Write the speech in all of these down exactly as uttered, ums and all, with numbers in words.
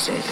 That's it.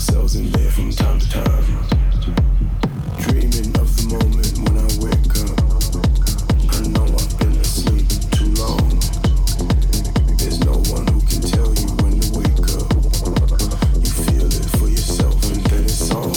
ourselves in there from time to time. Dreaming of the moment when I wake up. I know I've been asleep too long. There's no one who can tell you when to wake up. You feel it for yourself and then it's on.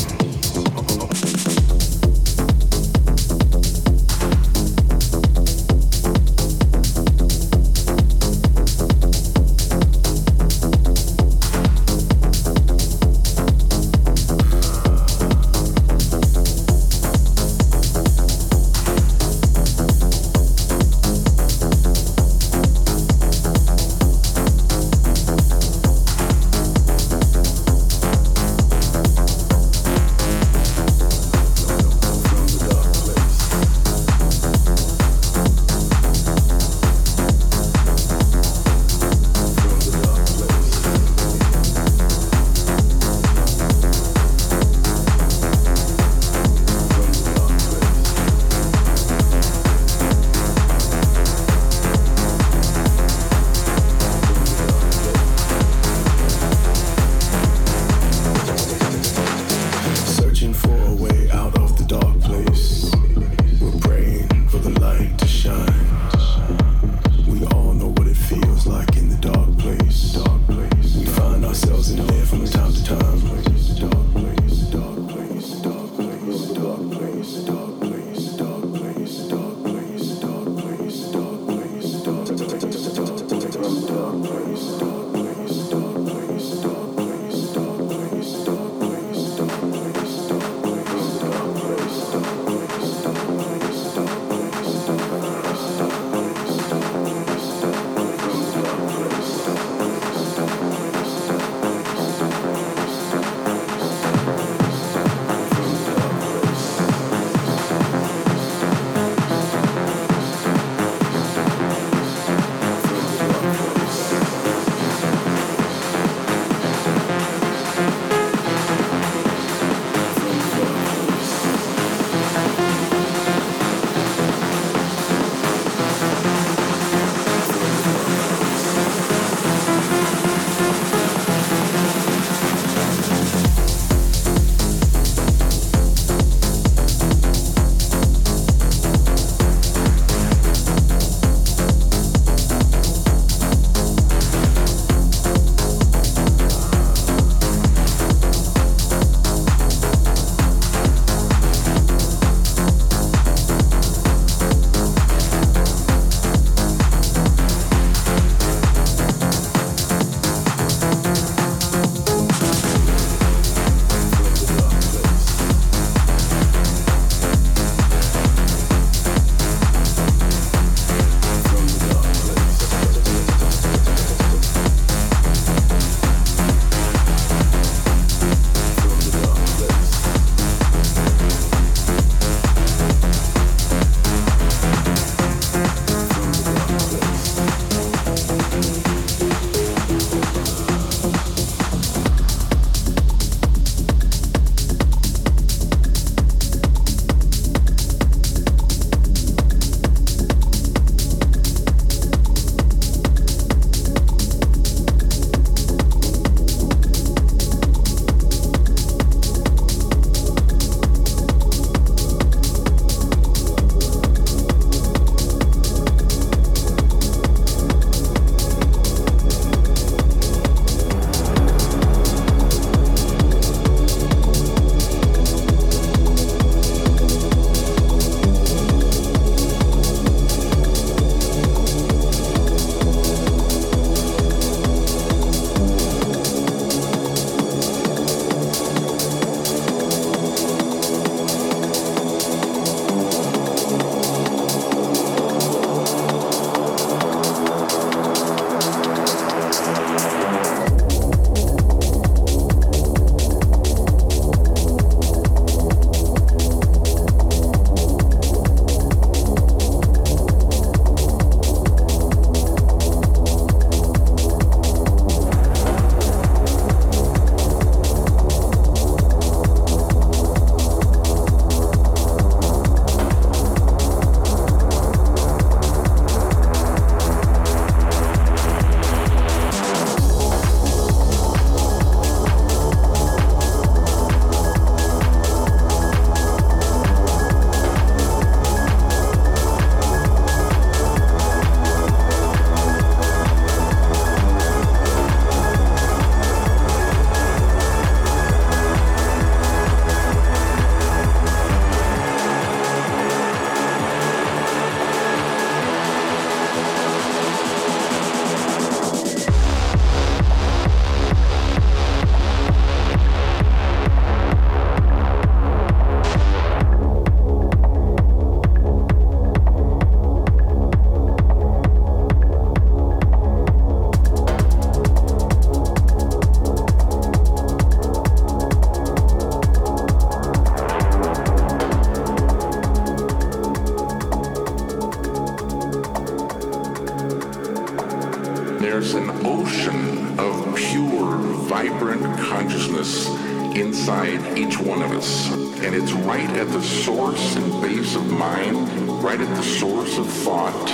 there's an ocean of pure, vibrant consciousness inside each one of us. And it's right at the source and base of mind, right at the source of thought,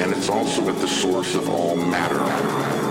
and it's also at the source of all matter.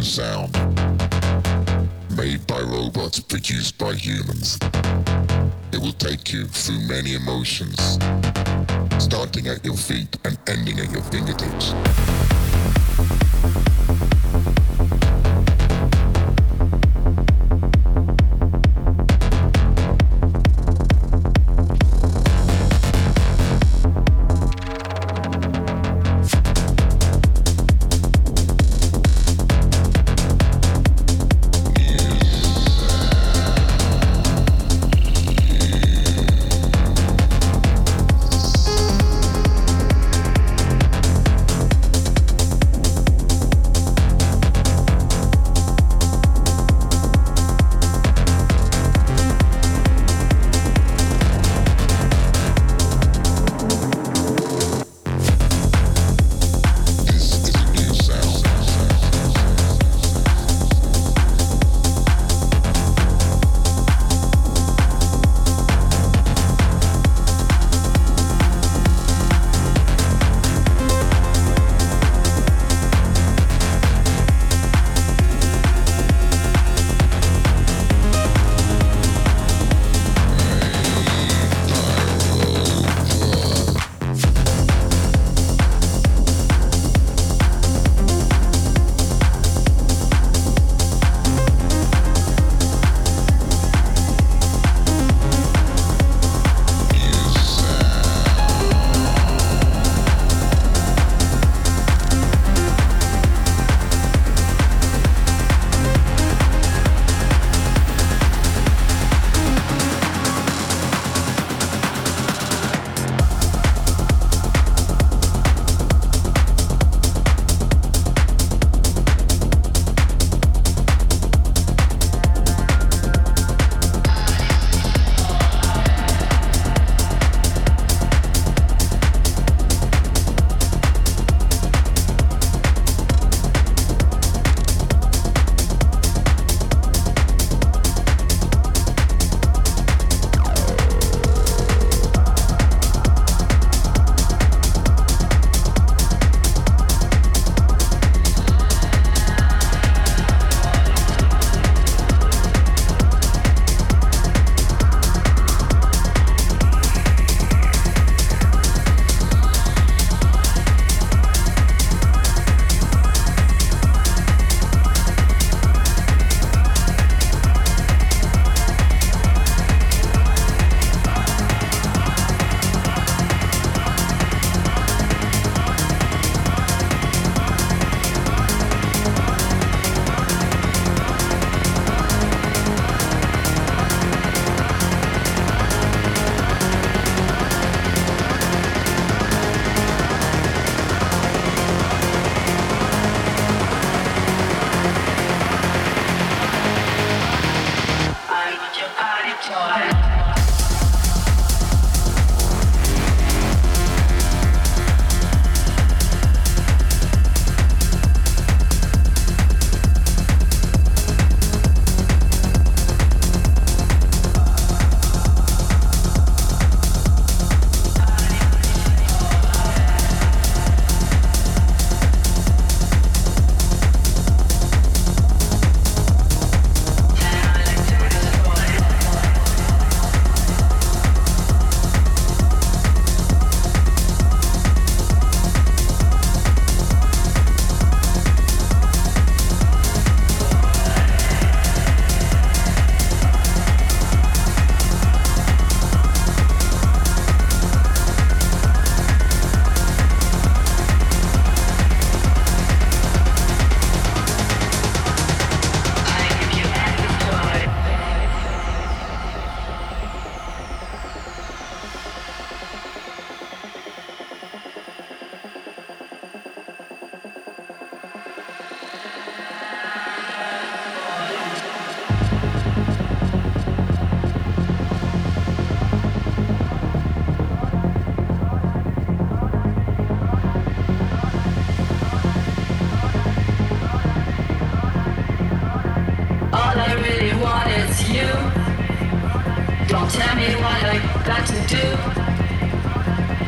new sound, made by robots, produced by humans. It will take you through many emotions, starting at your feet and ending at your fingertips.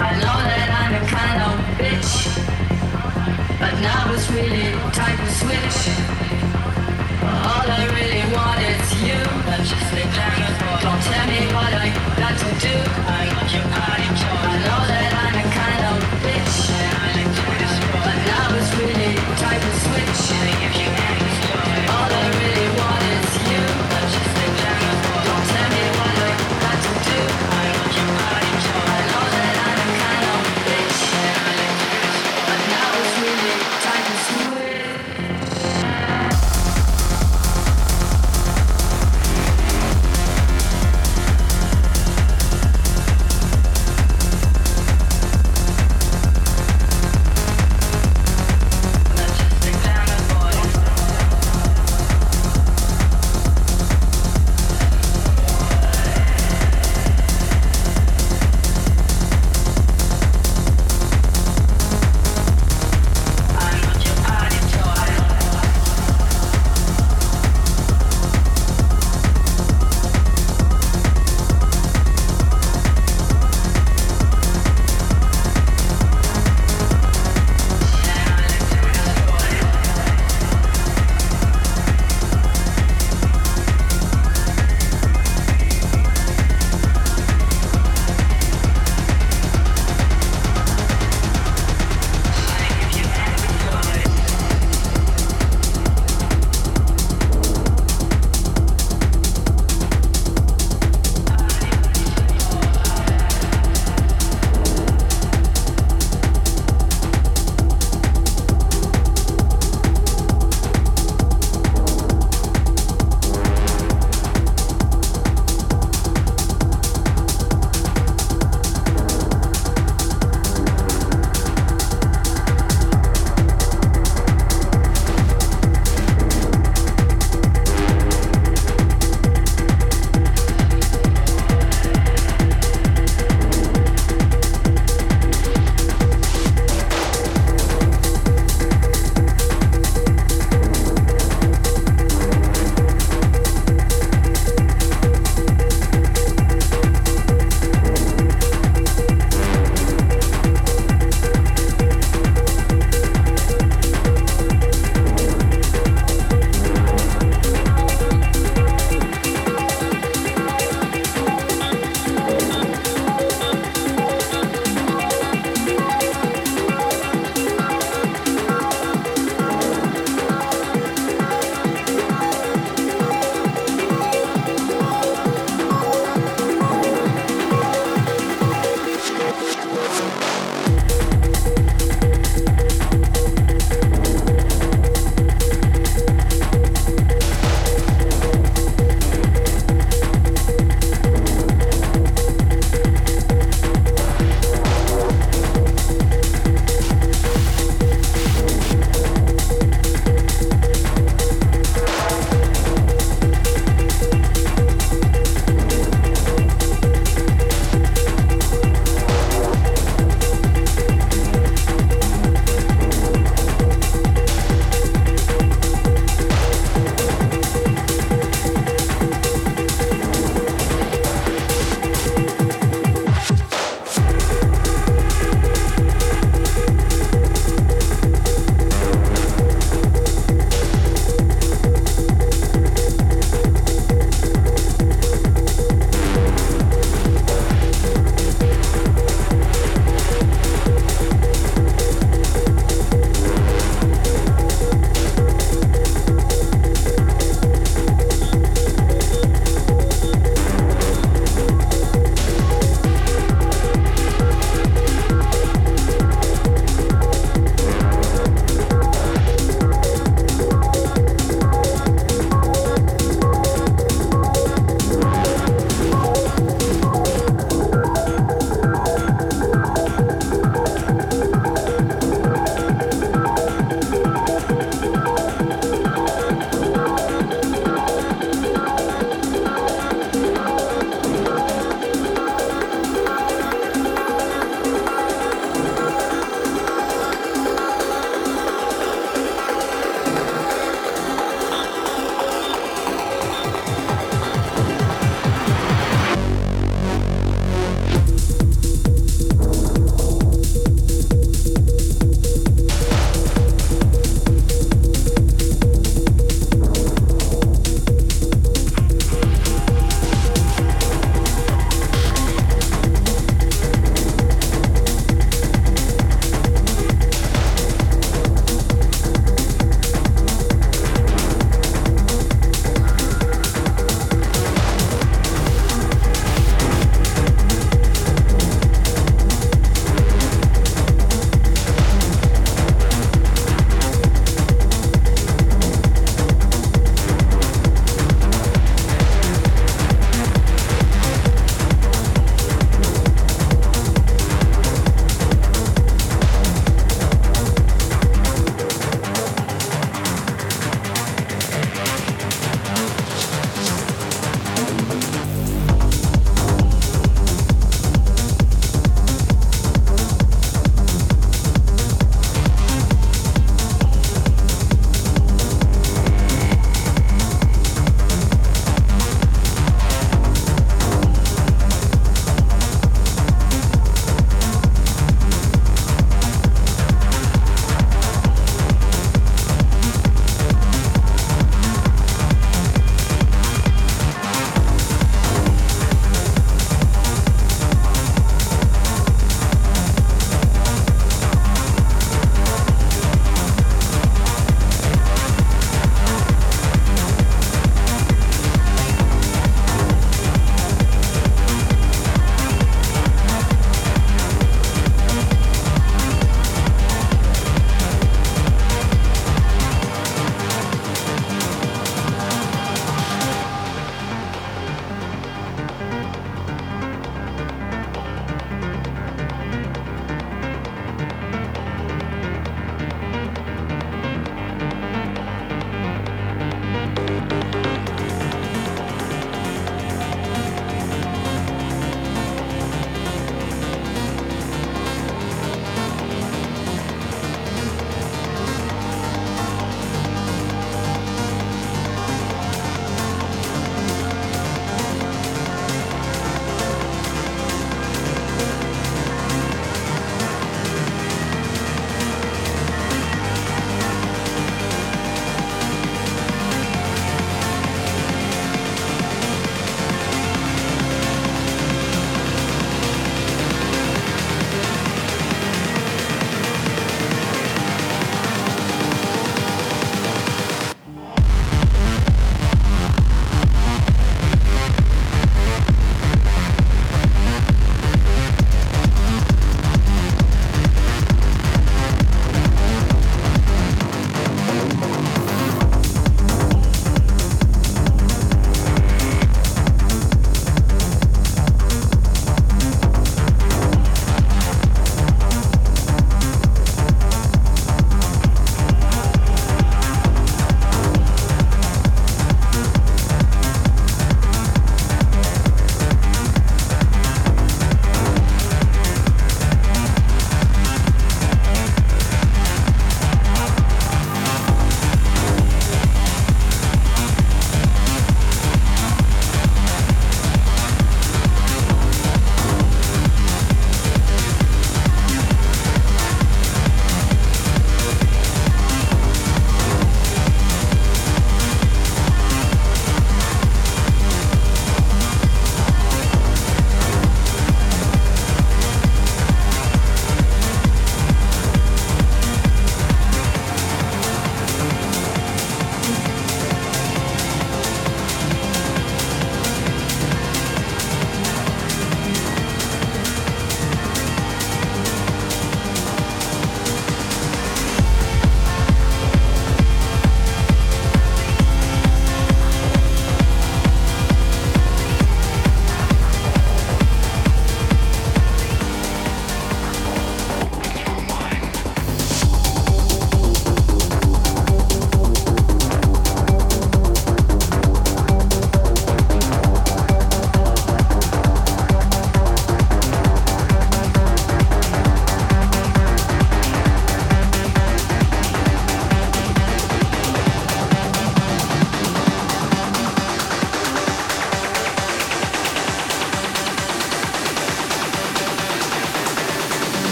I know that I'm a kind of bitch. But now it's really time to switch. All I really want is you. I'm just a client. Don't tell me what I got to do. I love you, I enjoy. I know that I'm a kind of bitch. But now it's really time to switch. All I really want is you. I'm just a client. Don't tell me what I got to do. I love you, I enjoy. I know that I'm a kind of bitch. But now it's really time to switch.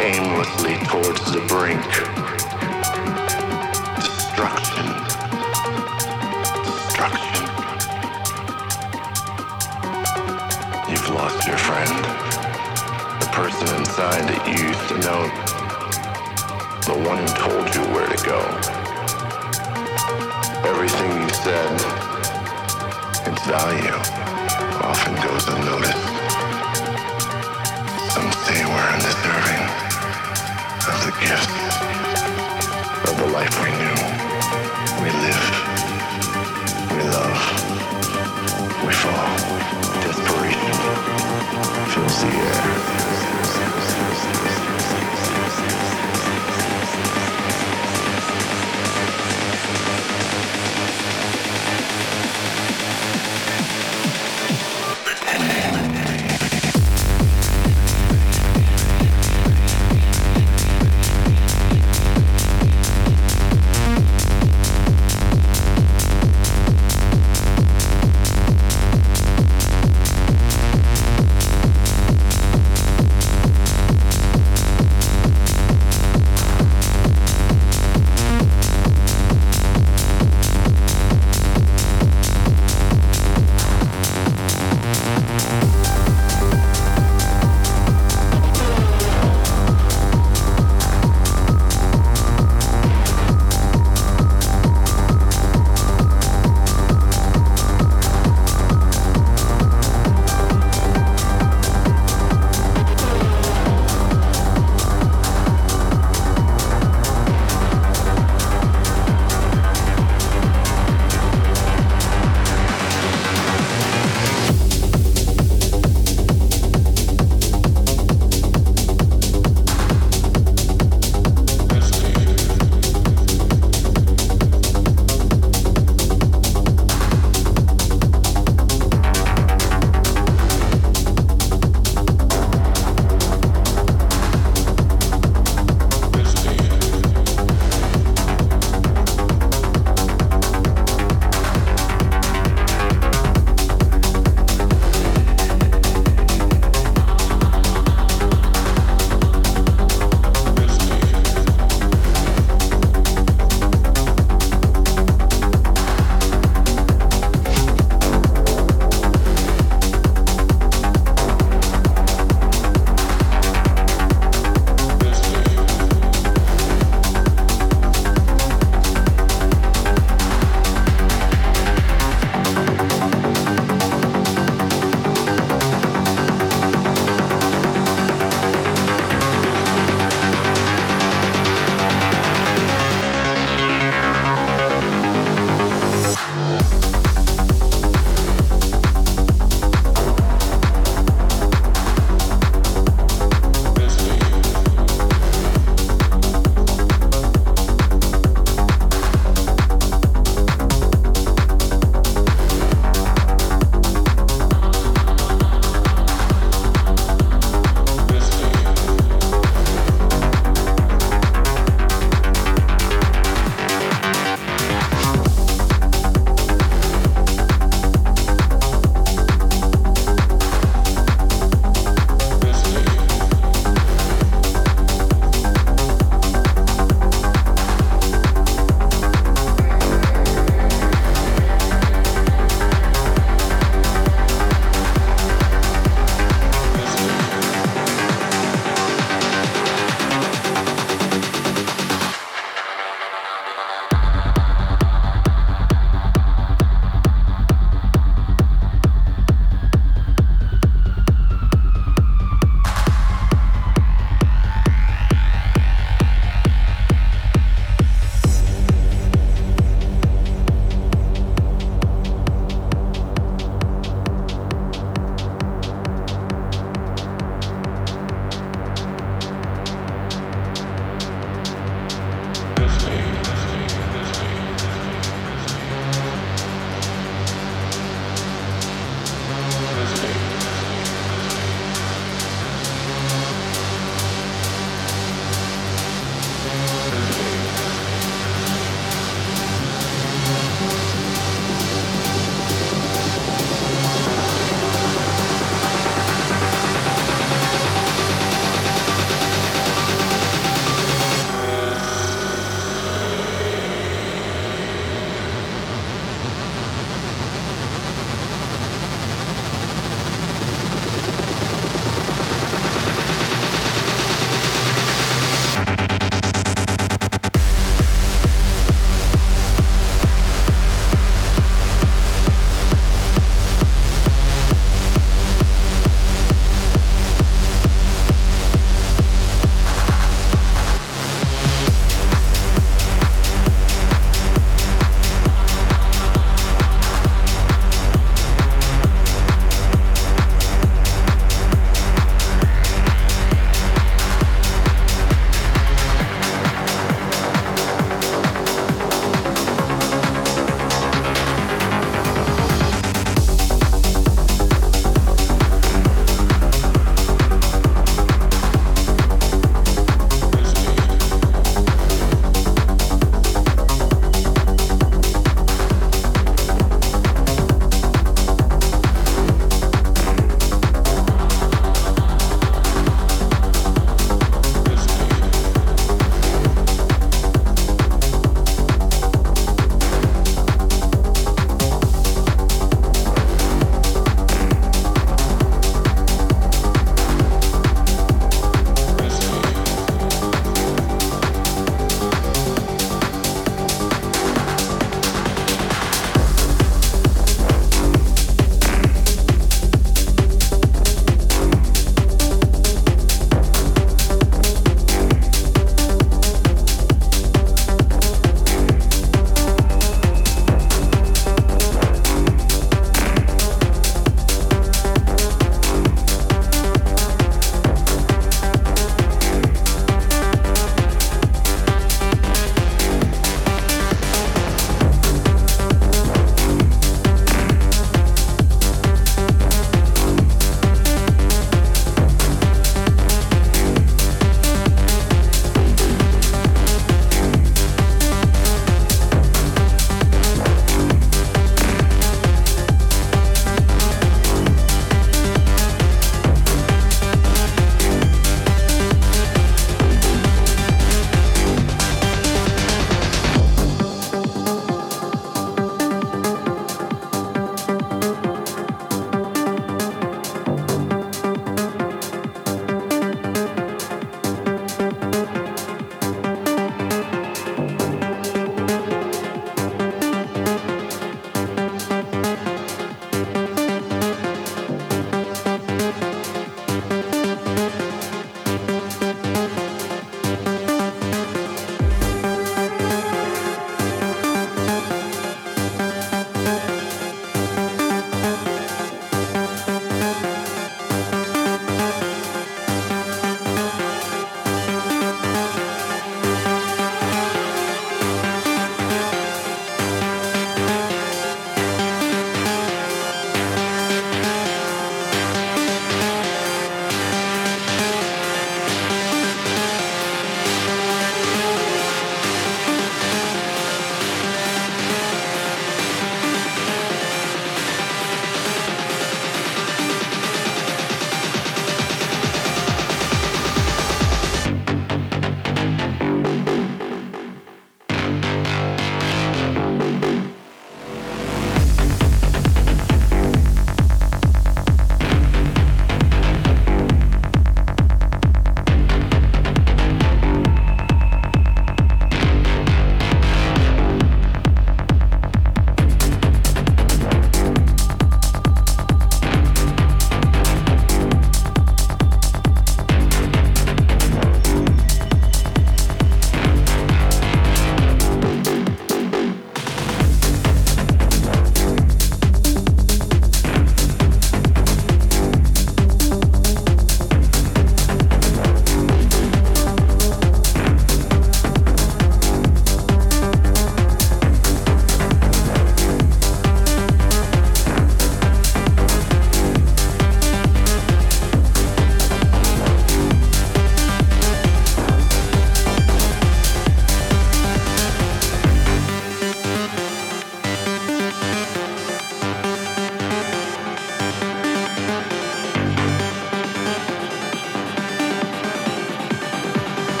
aimlessly towards the brink. Destruction. Destruction. You've lost your friend. The person inside that you used to know. The one who told you where to go. Everything you said, its value often goes unnoticed. Some say we're undeserving of the gift of the life we knew. We live, we love, we fall. Desperation fills the air.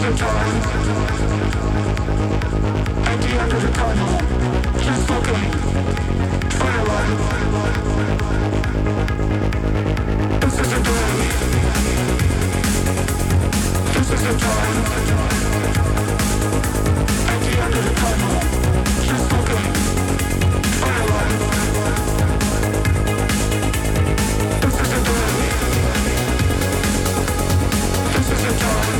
is the time. At the end of the tunnel, just looking for the light. This is the day. This is the time. At the end of the tunnel, just looking for the light. This is the day. This is the time.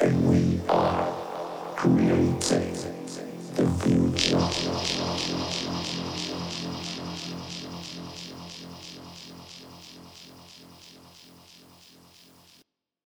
And we are creating the future.